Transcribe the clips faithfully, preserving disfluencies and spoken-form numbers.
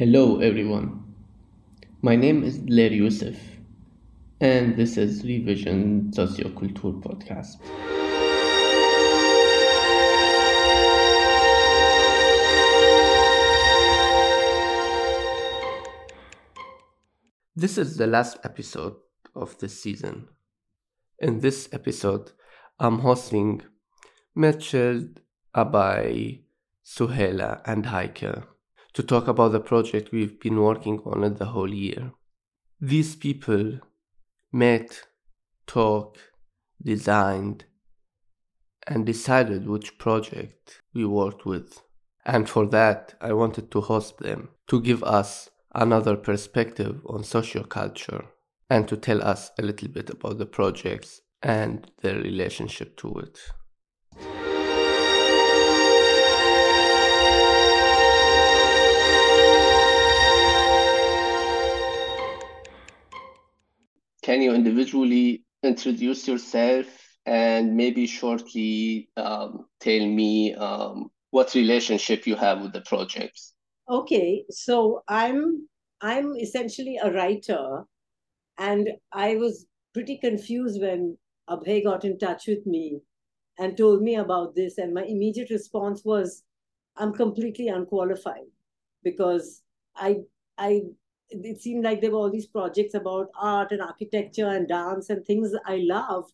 Hello everyone, my name is Dellair Youssef and this is Re:Vision Soziokultur podcast. This is the last episode of this season. In this episode, I'm hosting Mitchell, Abhay, Sohaila and Heike to talk about the project we've been working on it the whole year. These people met, talked, designed, and decided which project we worked with. And for that, I wanted to host them to give us another perspective on socioculture and to tell us a little bit about the projects and their relationship to it. Can you individually introduce yourself and maybe shortly um, tell me um, what relationship you have with the projects? Okay, so I'm I'm essentially a writer, and I was pretty confused when Abhay got in touch with me and told me about this, and my immediate response was, I'm completely unqualified because I I. It seemed like there were all these projects about art and architecture and dance and things I love,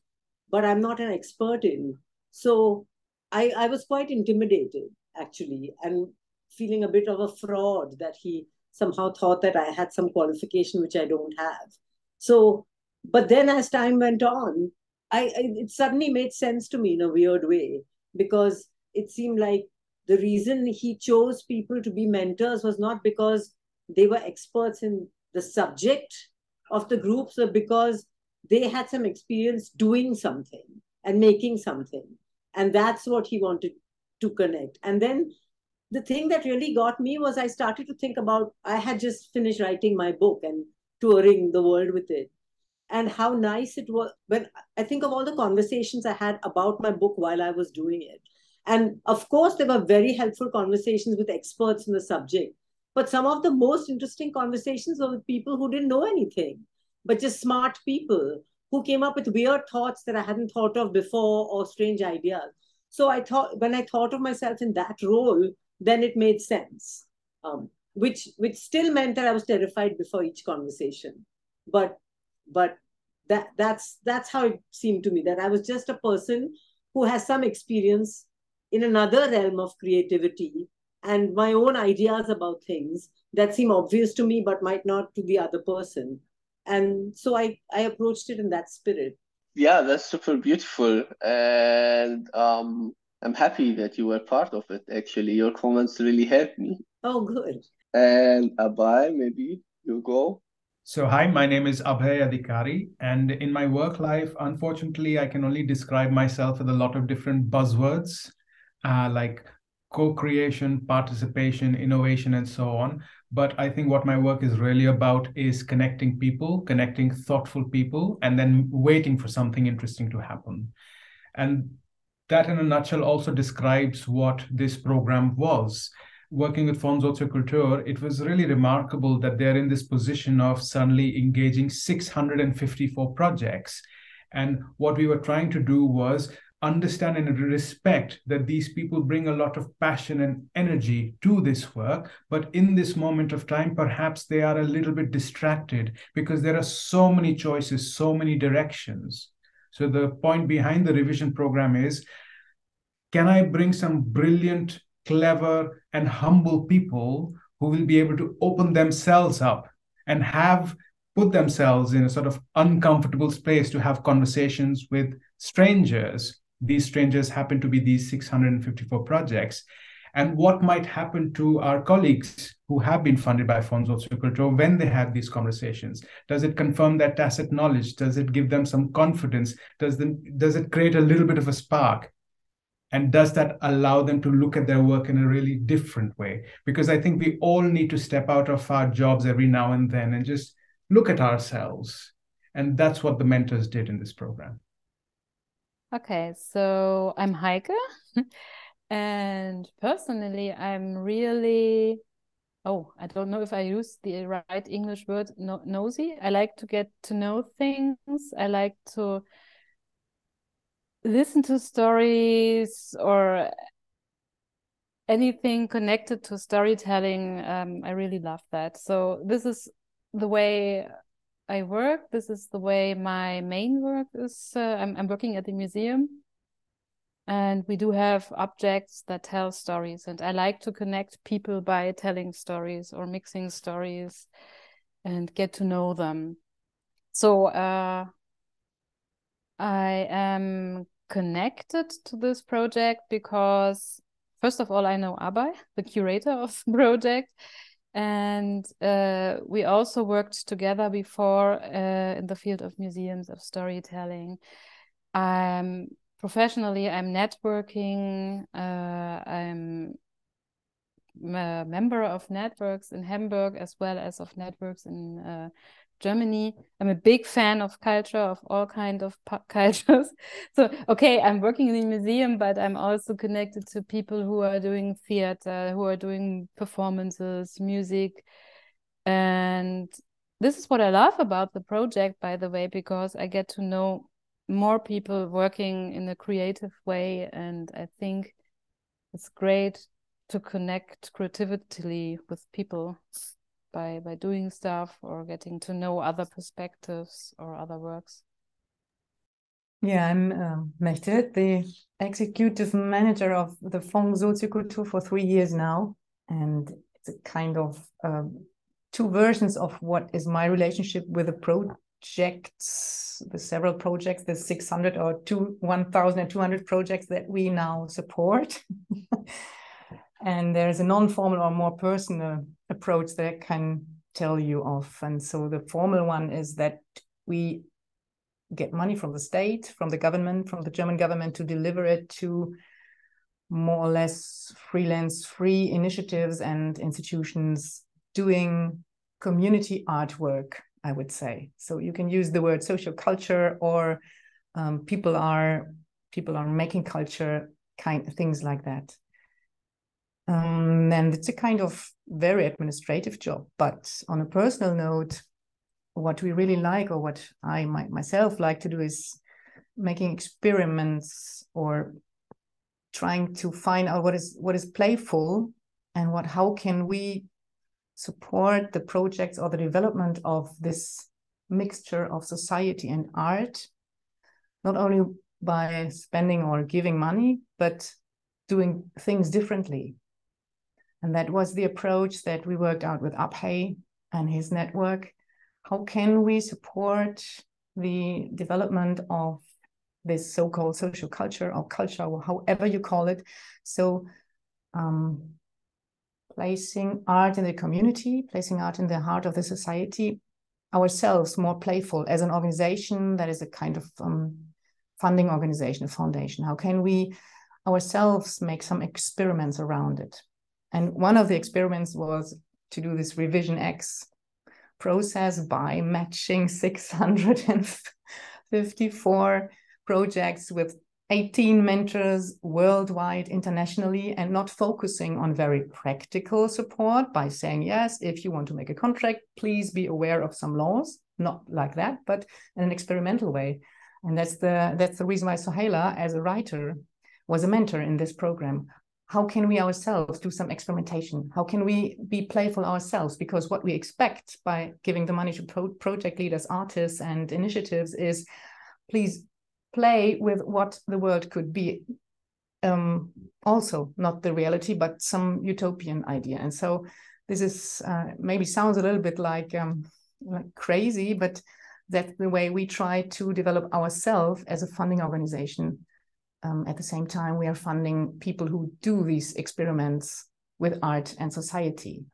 but I'm not an expert in. So I, I was quite intimidated, actually, and feeling a bit of a fraud that he somehow thought that I had some qualification, which I don't have. So, but then as time went on, I, I it suddenly made sense to me in a weird way, because it seemed like the reason he chose people to be mentors was not because they were experts in the subject of the group, so because they had some experience doing something and making something. And that's what he wanted to connect. And then the thing that really got me was I started to think about, I had just finished writing my book and touring the world with it, and how nice it was. When I think of all the conversations I had about my book while I was doing it. And of course, there were very helpful conversations with experts in the subject. But some of the most interesting conversations were with people who didn't know anything, but just smart people who came up with weird thoughts that I hadn't thought of before or strange ideas. So I thought, when I thought of myself in that role, then it made sense, um, which which still meant that I was terrified before each conversation. But but that that's that's how it seemed to me, that I was just a person who has some experience in another realm of creativity and my own ideas about things that seem obvious to me, but might not to the other person. And so I, I approached it in that spirit. Yeah, that's super beautiful. And um, I'm happy that you were part of it, actually. Your comments really helped me. Oh, good. And Abhay, maybe you go. So hi, my name is Abhay Adhikari. And in my work life, unfortunately, I can only describe myself with a lot of different buzzwords, uh, like co-creation, participation, innovation, and so on. But I think what my work is really about is connecting people, connecting thoughtful people, and then waiting for something interesting to happen. And that in a nutshell also describes what this program was. Working with Fonds Soziokultur, it was really remarkable that they're in this position of suddenly engaging six hundred fifty-four projects. And what we were trying to do was understand and respect that these people bring a lot of passion and energy to this work, but in this moment of time, perhaps they are a little bit distracted because there are so many choices, so many directions. So the point behind the revision program is, can I bring some brilliant, clever, and humble people who will be able to open themselves up and have put themselves in a sort of uncomfortable space to have conversations with strangers? These strangers happen to be these six hundred fifty-four projects. And what might happen to our colleagues who have been funded by Fonds Soziokultur when they have these conversations? Does it confirm their tacit knowledge? Does it give them some confidence? Does, the, does it create a little bit of a spark? And does that allow them to look at their work in a really different way? Because I think we all need to step out of our jobs every now and then and just look at ourselves. And that's what the mentors did in this program. Okay, so I'm Heike, and personally, I'm really oh, I don't know if I use the right English word, no, nosy. I like to get to know things. I like to listen to stories or anything connected to storytelling. Um, I really love that. So this is the way I work. This is the way my main work is. Uh, I'm, I'm working at the museum. And we do have objects that tell stories. And I like to connect people by telling stories or mixing stories and get to know them. So uh, I am connected to this project because, first of all, I know Abhay, the curator of the project. And uh, we also worked together before uh, in the field of museums, of storytelling. I'm... Professionally, I'm networking, uh, I'm a member of networks in Hamburg as well as of networks in uh, Germany. I'm a big fan of culture, of all kinds of pu- cultures. So, okay, I'm working in the museum, but I'm also connected to people who are doing theater, who are doing performances, music. And this is what I love about the project, by the way, because I get to know more people working in a creative way, and I think it's great to connect creatively with people by by doing stuff or getting to know other perspectives or other works. Yeah, I'm uh, Mechtet, the executive manager of the Fonds Soziokultur for three years now, and it's a kind of um, two versions of what is my relationship with the project. Projects, the several projects, the six hundred or two, one thousand two hundred projects that we now support. And there's a non-formal or more personal approach that I can tell you of. And so the formal one is that we get money from the state, from the government, from the German government to deliver it to more or less freelance, free initiatives and institutions doing community artwork, I would say. So you can use the word socioculture, or um, people are people are making culture, kind of things like that. Um, and it's a kind of very administrative job. But on a personal note, what we really like, or what I my, myself like to do, is making experiments or trying to find out what is what is playful and what how can we support the projects or the development of this mixture of society and art, not only by spending or giving money, but doing things differently. And that was the approach that we worked out with Abhay and his network. How can we support the development of this so-called social culture or culture, or however you call it? So, um, placing art in the community, placing art in the heart of the society, ourselves more playful as an organization that is a kind of um, funding organization, a foundation. How can we ourselves make some experiments around it? And one of the experiments was to do this Re:Vision X process by matching six hundred fifty-four projects with eighteen mentors worldwide, internationally, and not focusing on very practical support by saying, yes, if you want to make a contract, please be aware of some laws, not like that, but in an experimental way. And that's the that's the reason why Sohaila, as a writer, was a mentor in this program. How can we ourselves do some experimentation? How can we be playful ourselves? Because what we expect by giving the money to pro- project leaders, artists, and initiatives is, please, play with what the world could be, um, also not the reality, but some utopian idea. And so this is uh, maybe sounds a little bit like, um, like crazy, but that's the way we try to develop ourselves as a funding organization. Um, at the same time, we are funding people who do these experiments with art and society.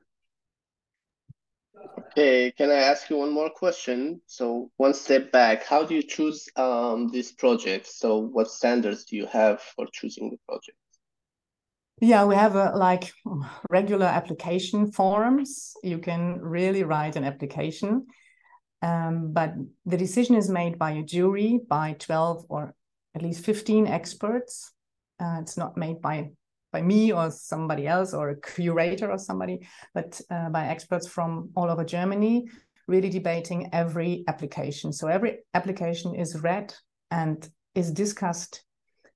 Okay, can I ask you one more question? So one step back, how do you choose um, this project? So what standards do you have for choosing the project? Yeah, we have a, like regular application forms. You can really write an application, um, but the decision is made by a jury, by twelve or at least fifteen experts. Uh, it's not made by by me or somebody else or a curator or somebody, but uh, by experts from all over Germany, really debating every application. So every application is read and is discussed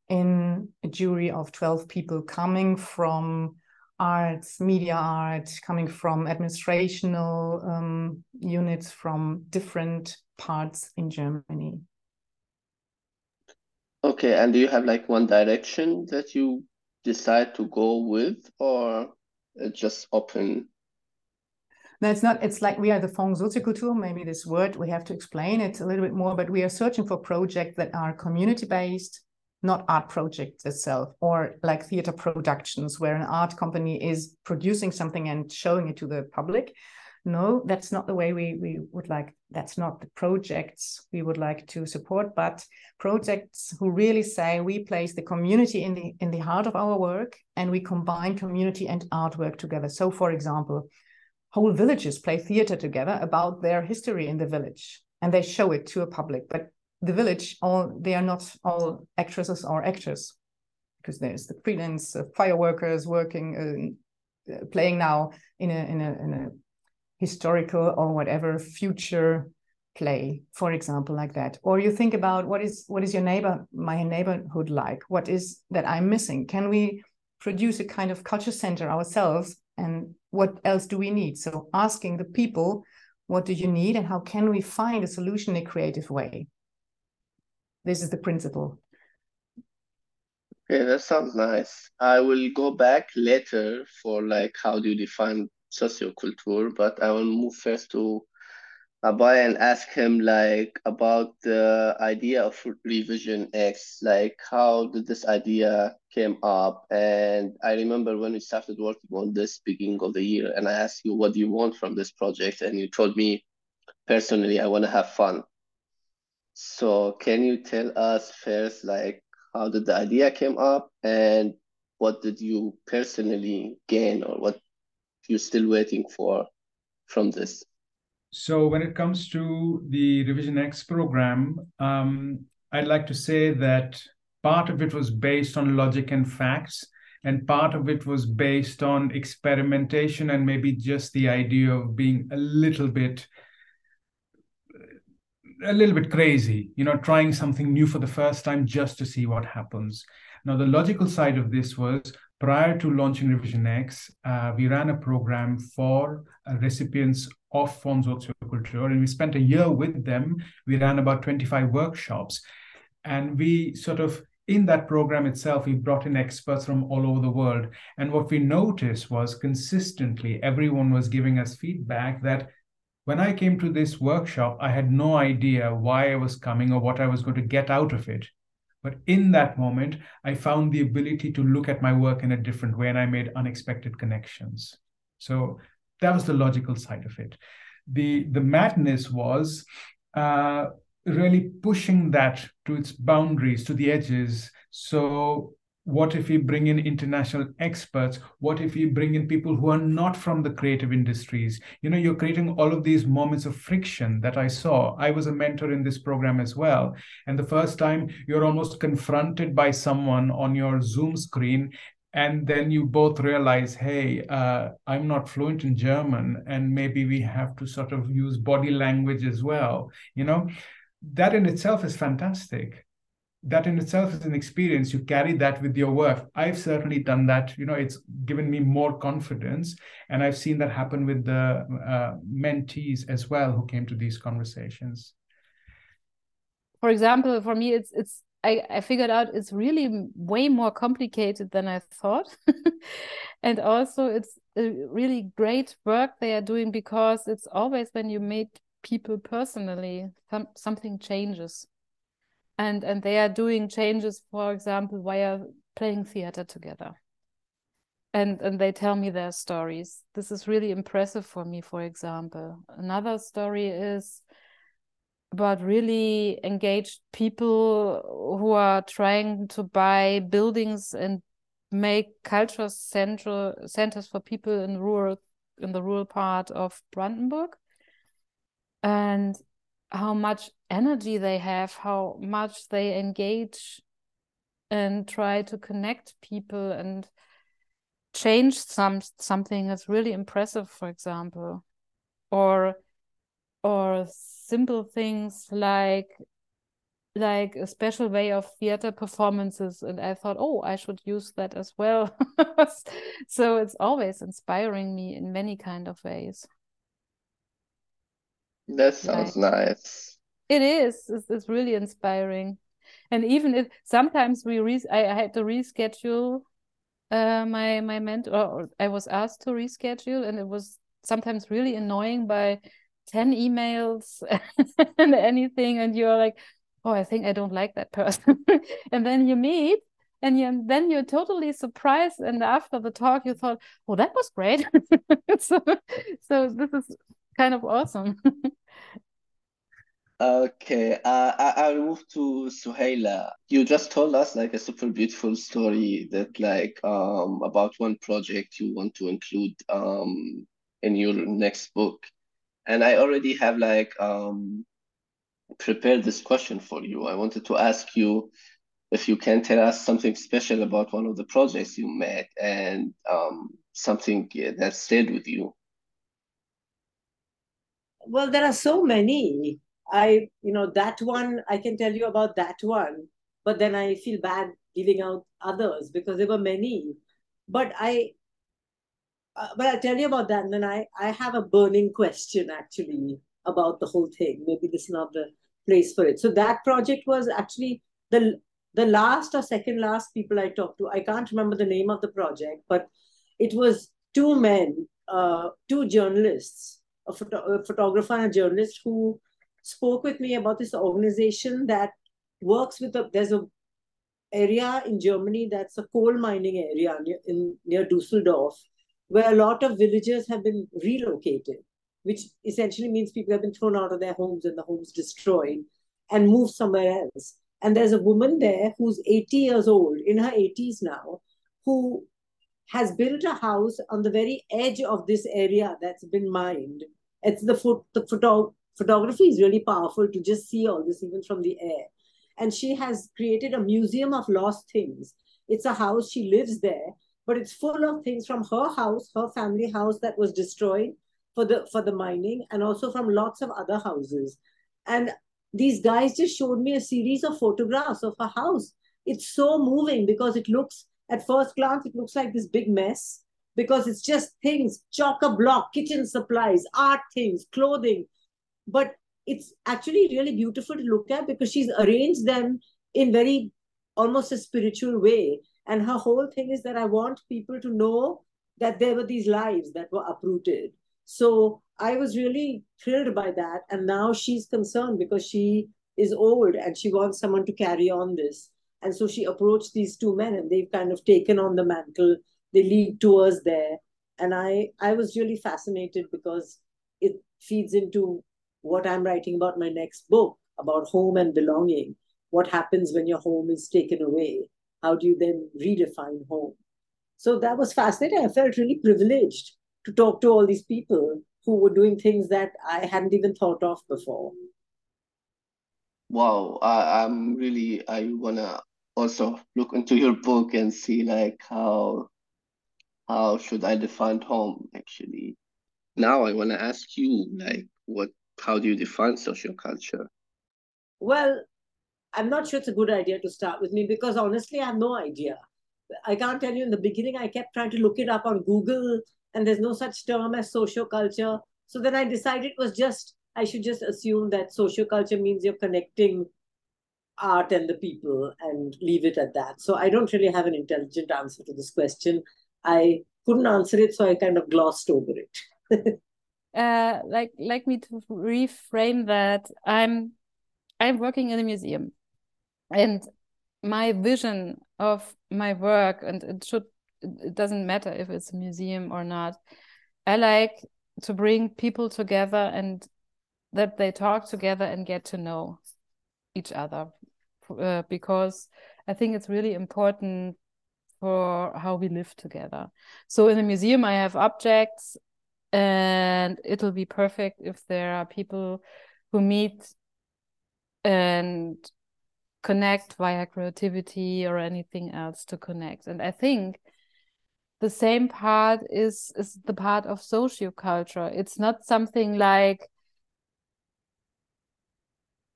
in a jury of twelve people coming from arts, media art, coming from administrational um, units from different parts in Germany. Okay, and do you have like one direction that you decide to go with, or it's just open? No, it's not. It's like we are the Fonds Soziokultur, maybe this word, we have to explain it a little bit more, but we are searching for projects that are community-based, not art projects itself, or like theater productions where an art company is producing something and showing it to the public. No, that's not the way we, we would like. That's not the projects we would like to support, but projects who really say we place the community in the, in the heart of our work and we combine community and artwork together. So, for example, whole villages play theater together about their history in the village and they show it to a public, but the village, all they are not all actresses or actors, because there's the freelance uh, fire workers working, uh, playing now in a, in a in a historical or whatever future play, for example, like that. Or you think about what is what is your neighbor, my neighborhood like? What is that I'm missing? Can we produce a kind of culture center ourselves? And what else do we need? So asking the people, what do you need, and how can we find a solution in a creative way? This is the principle. Okay, that sounds nice. I will go back later for like how do you define socioculture, but I will move first to Abhay and ask him like about the idea of Re:Vision X, like how did this idea came up? And I remember when we started working on this beginning of the year, and I asked you what do you want from this project, and you told me personally I want to have fun. So can you tell us first, like, how did the idea came up and what did you personally gain, or what you're still waiting for from this? So when it comes to the Re:Vision X program, um, I'd like to say that part of it was based on logic and facts, and part of it was based on experimentation and maybe just the idea of being a little bit a little bit crazy, you know, trying something new for the first time just to see what happens. Now, the logical side of this was, prior to launching Re:Vision X, uh, we ran a program for uh, recipients of Fonds Soziokultur, and we spent a year with them. We ran about twenty-five workshops, and we sort of, in that program itself, we brought in experts from all over the world. And what we noticed was consistently, everyone was giving us feedback that, when I came to this workshop, I had no idea why I was coming or what I was going to get out of it. But in that moment, I found the ability to look at my work in a different way, and I made unexpected connections. So that was the logical side of it. The, the madness was uh, really pushing that to its boundaries, to the edges. So what if we bring in international experts? What if we bring in people who are not from the creative industries? You know, you're creating all of these moments of friction that I saw. I was a mentor in this program as well. And the first time you're almost confronted by someone on your Zoom screen, and then you both realize, hey, uh, I'm not fluent in German, and maybe we have to sort of use body language as well. You know, that in itself is fantastic. That in itself is an experience. You carry that with your work. I've certainly done that. You know, it's given me more confidence. And I've seen that happen with the uh, mentees as well who came to these conversations. For example, for me, it's it's I, I figured out it's really way more complicated than I thought. And also it's a really great work they are doing, because it's always when you meet people personally, some, something changes. And and they are doing changes, for example, via playing theater together. And and they tell me their stories. This is really impressive for me, for example. Another story is about really engaged people who are trying to buy buildings and make culture central centers for people in rural in the rural part of Brandenburg. And how much energy they have, how much they engage and try to connect people, and changed some something is really impressive, for example, or or simple things like like a special way of theater performances, and I thought, oh, I should use that as well. So it's always inspiring me in many kind of ways. That sounds like, nice. It is. It's, it's really inspiring, and even if sometimes we re- I, I had to reschedule uh, my my mentor. Or I was asked to reschedule, and it was sometimes really annoying by ten emails and anything, and you're like, oh, I think I don't like that person. And then you meet, and you, then you're totally surprised. And after the talk, you thought, oh, that was great. so, so this is kind of awesome. Okay, uh, I, I'll move to Sohaila. You just told us like a super beautiful story that like um, about one project you want to include um, in your next book. And I already have like... Um, prepare this question for you. I wanted to ask you if you can tell us something special about one of the projects you made and um, something that stayed with you. Well, there are so many. I, you know, that one, I can tell you about that one, but then I feel bad giving out others because there were many. But I, uh, but I'll tell you about that, and then I, I have a burning question actually about the whole thing. Maybe this is not the place for it. So that project was actually the the last or second last people I talked to. I can't remember the name of the project, but it was two men, uh, two journalists, a, photo- a photographer and a journalist who spoke with me about this organization that works with, a, there's an area in Germany that's a coal mining area near, in, near Dusseldorf, where a lot of villagers have been relocated, which essentially means people have been thrown out of their homes and the homes destroyed and moved somewhere else. And there's a woman there who's eighty years old, in her eighties now, who has built a house on the very edge of this area that's been mined. It's the, pho- the photo- photography is really powerful to just see all this even from the air. And she has created a museum of lost things. It's a house, she lives there, but it's full of things from her house, her family house that was destroyed for the for the mining, and also from lots of other houses. And these guys just showed me a series of photographs of her house. It's so moving because it looks, at first glance, it looks like this big mess because it's just things, chock-a-block, kitchen supplies, art things, clothing. But it's actually really beautiful to look at because she's arranged them in very, almost a spiritual way. And her whole thing is that I want people to know that there were these lives that were uprooted. So I was really thrilled by that. And now she's concerned because she is old and she wants someone to carry on this. And so she approached these two men and they've kind of taken on the mantle. They lead tours there. And I, I was really fascinated because it feeds into what I'm writing about my next book, about home and belonging. What happens when your home is taken away? How do you then redefine home? So that was fascinating. I felt really privileged to talk to all these people who were doing things that I hadn't even thought of before. Wow, I, I'm really, I wanna also look into your book and see like how, how should I define home actually. Now I wanna ask you like, what, how do you define socioculture? Well, I'm not sure it's a good idea to start with me because honestly, I have no idea. I can't tell you. In the beginning, I kept trying to look it up on Google, and there's no such term as socioculture. So then I decided it was just, I should just assume that socioculture means you're connecting art and the people and leave it at that. So I don't really have an intelligent answer to this question. I couldn't answer it, so I kind of glossed over it. uh, like, like me to reframe that. I'm, I'm working in a museum, and my vision of my work, and it should it doesn't matter if it's a museum or not. I like to bring people together and that they talk together and get to know each other, uh, because I think it's really important for how we live together. So in a museum, I have objects, and it'll be perfect if there are people who meet and connect via creativity or anything else to connect. And I think the same part is is the part of socioculture. It's not something like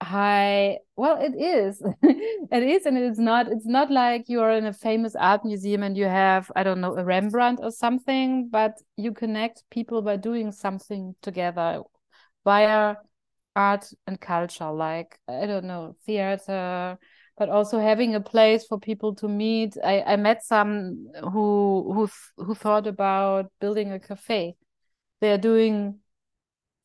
hi, well, it is. It is, and it's not. It's not like you are in a famous art museum and you have, I don't know, a Rembrandt or something, but you connect people by doing something together via art and culture, like, I don't know, theater, but also having a place for people to meet. I, I met some who who who thought about building a cafe. They are doing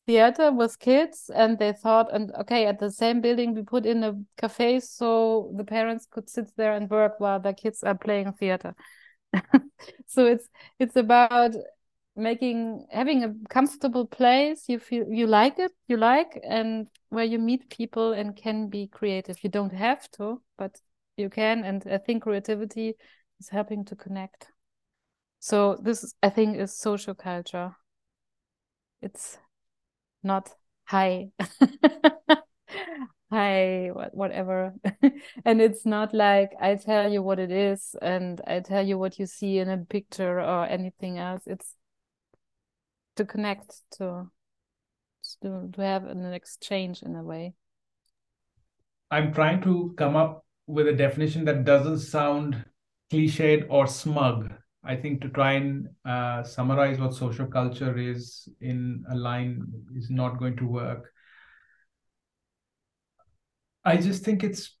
theater with kids, and they thought, and okay, at the same building we put in a cafe so the parents could sit there and work while their kids are playing theater. So it's it's about making having a comfortable place you feel you like it you like and where you meet people and can be creative. You don't have to, but you can, and I think creativity is helping to connect. So this is, I think, is socioculture. It's not high, high, whatever. And it's not like I tell you what it is and I tell you what you see in a picture or anything else. It's to connect, to, to, to have an exchange in a way. I'm trying to come up with a definition that doesn't sound cliched or smug. I think to try and uh, summarize what socioculture is in a line is not going to work. I just think it's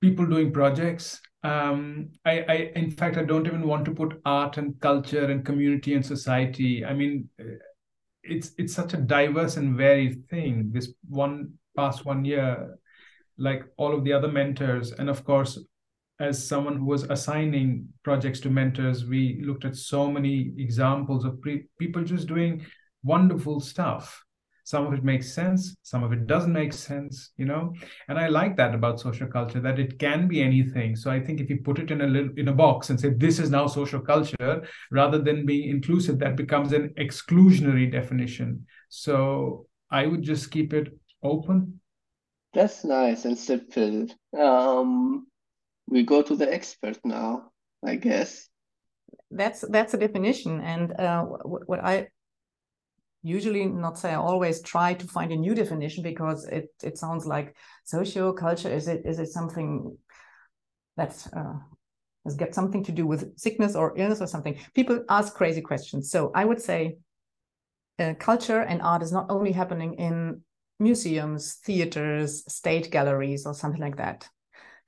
people doing projects. Um, I, I, in fact, I don't even want to put art and culture and community and society. I mean, it's it's such a diverse and varied thing. This one past one year, like all of the other mentors, and of course, as someone who was assigning projects to mentors, we looked at so many examples of pre- people just doing wonderful stuff. Some of it makes sense, some of it doesn't make sense, you know? And I like that about social culture, that it can be anything. So I think if you put it in a little, in a box and say, this is now social culture, rather than being inclusive, that becomes an exclusionary definition. So I would just keep it open. That's nice and simple. Um... We go to the expert now, I guess. That's that's a definition. And uh, what, what I usually, not say I always try to find a new definition, because it, it sounds like socio-culture, is it is it something that uh, has got something to do with sickness or illness or something. People ask crazy questions. So I would say uh, culture and art is not only happening in museums, theaters, state galleries or something like that.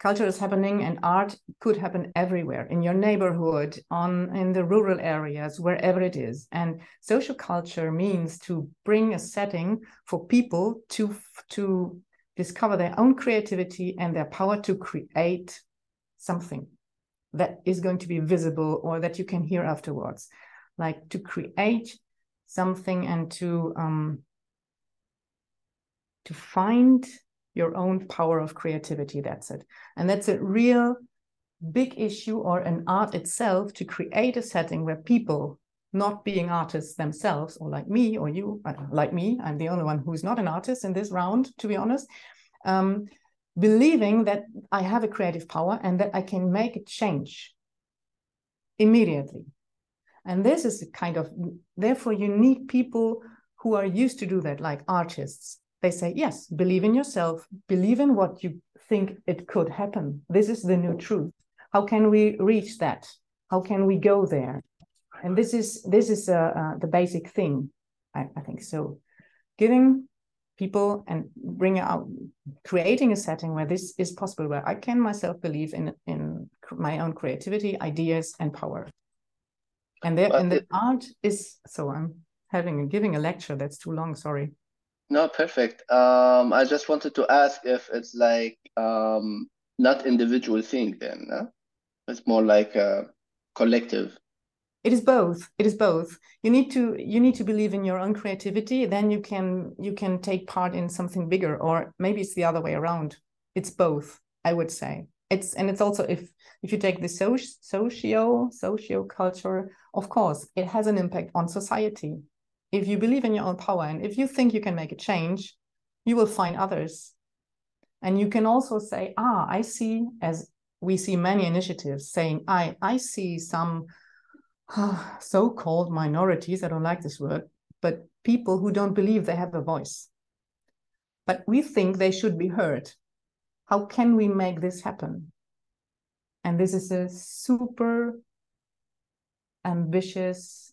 Culture is happening, and art could happen everywhere, in your neighborhood, on in the rural areas, wherever it is. And social culture means to bring a setting for people to, to discover their own creativity and their power to create something that is going to be visible or that you can hear afterwards. Like to create something and to um, to find your own power of creativity, that's it. And that's a real big issue, or an art itself, to create a setting where people, not being artists themselves, or like me or you, like me, I'm the only one who's not an artist in this round, to be honest, um, believing that I have a creative power and that I can make a change immediately. And this is a kind of, therefore you need people who are used to do that, like artists. They say, yes, believe in yourself, believe in what you think it could happen. This is the new truth. How can we reach that? How can we go there? And this is this is uh, uh, the basic thing, I, I think. So giving people and bringing out, creating a setting where this is possible, where I can myself believe in, in my own creativity, ideas, and power. And, there, and the art is, so I'm having giving a lecture that's too long, sorry. No, perfect. Um, I just wanted to ask if it's like um, not individual thing then, no? It's more like a collective. It is both. It is both. You need to you need to believe in your own creativity. Then you can you can take part in something bigger, or maybe it's the other way around. It's both, I would say. It's and it's also if if you take the socio socio socio culture, of course, it has an impact on society. If you believe in your own power and if you think you can make a change, you will find others. And you can also say, ah, I see, as we see many initiatives saying, I, I see some so-called minorities, I don't like this word, but people who don't believe they have a voice. But we think they should be heard. How can we make this happen? And this is a super ambitious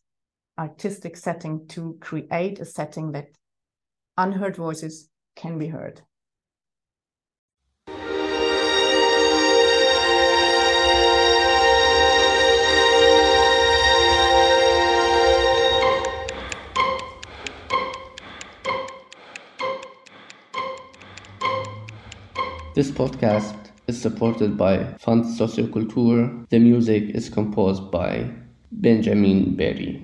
artistic setting to create a setting that unheard voices can be heard. This podcast is supported by Fonds Soziokultur. The music is composed by Benjamin Berry.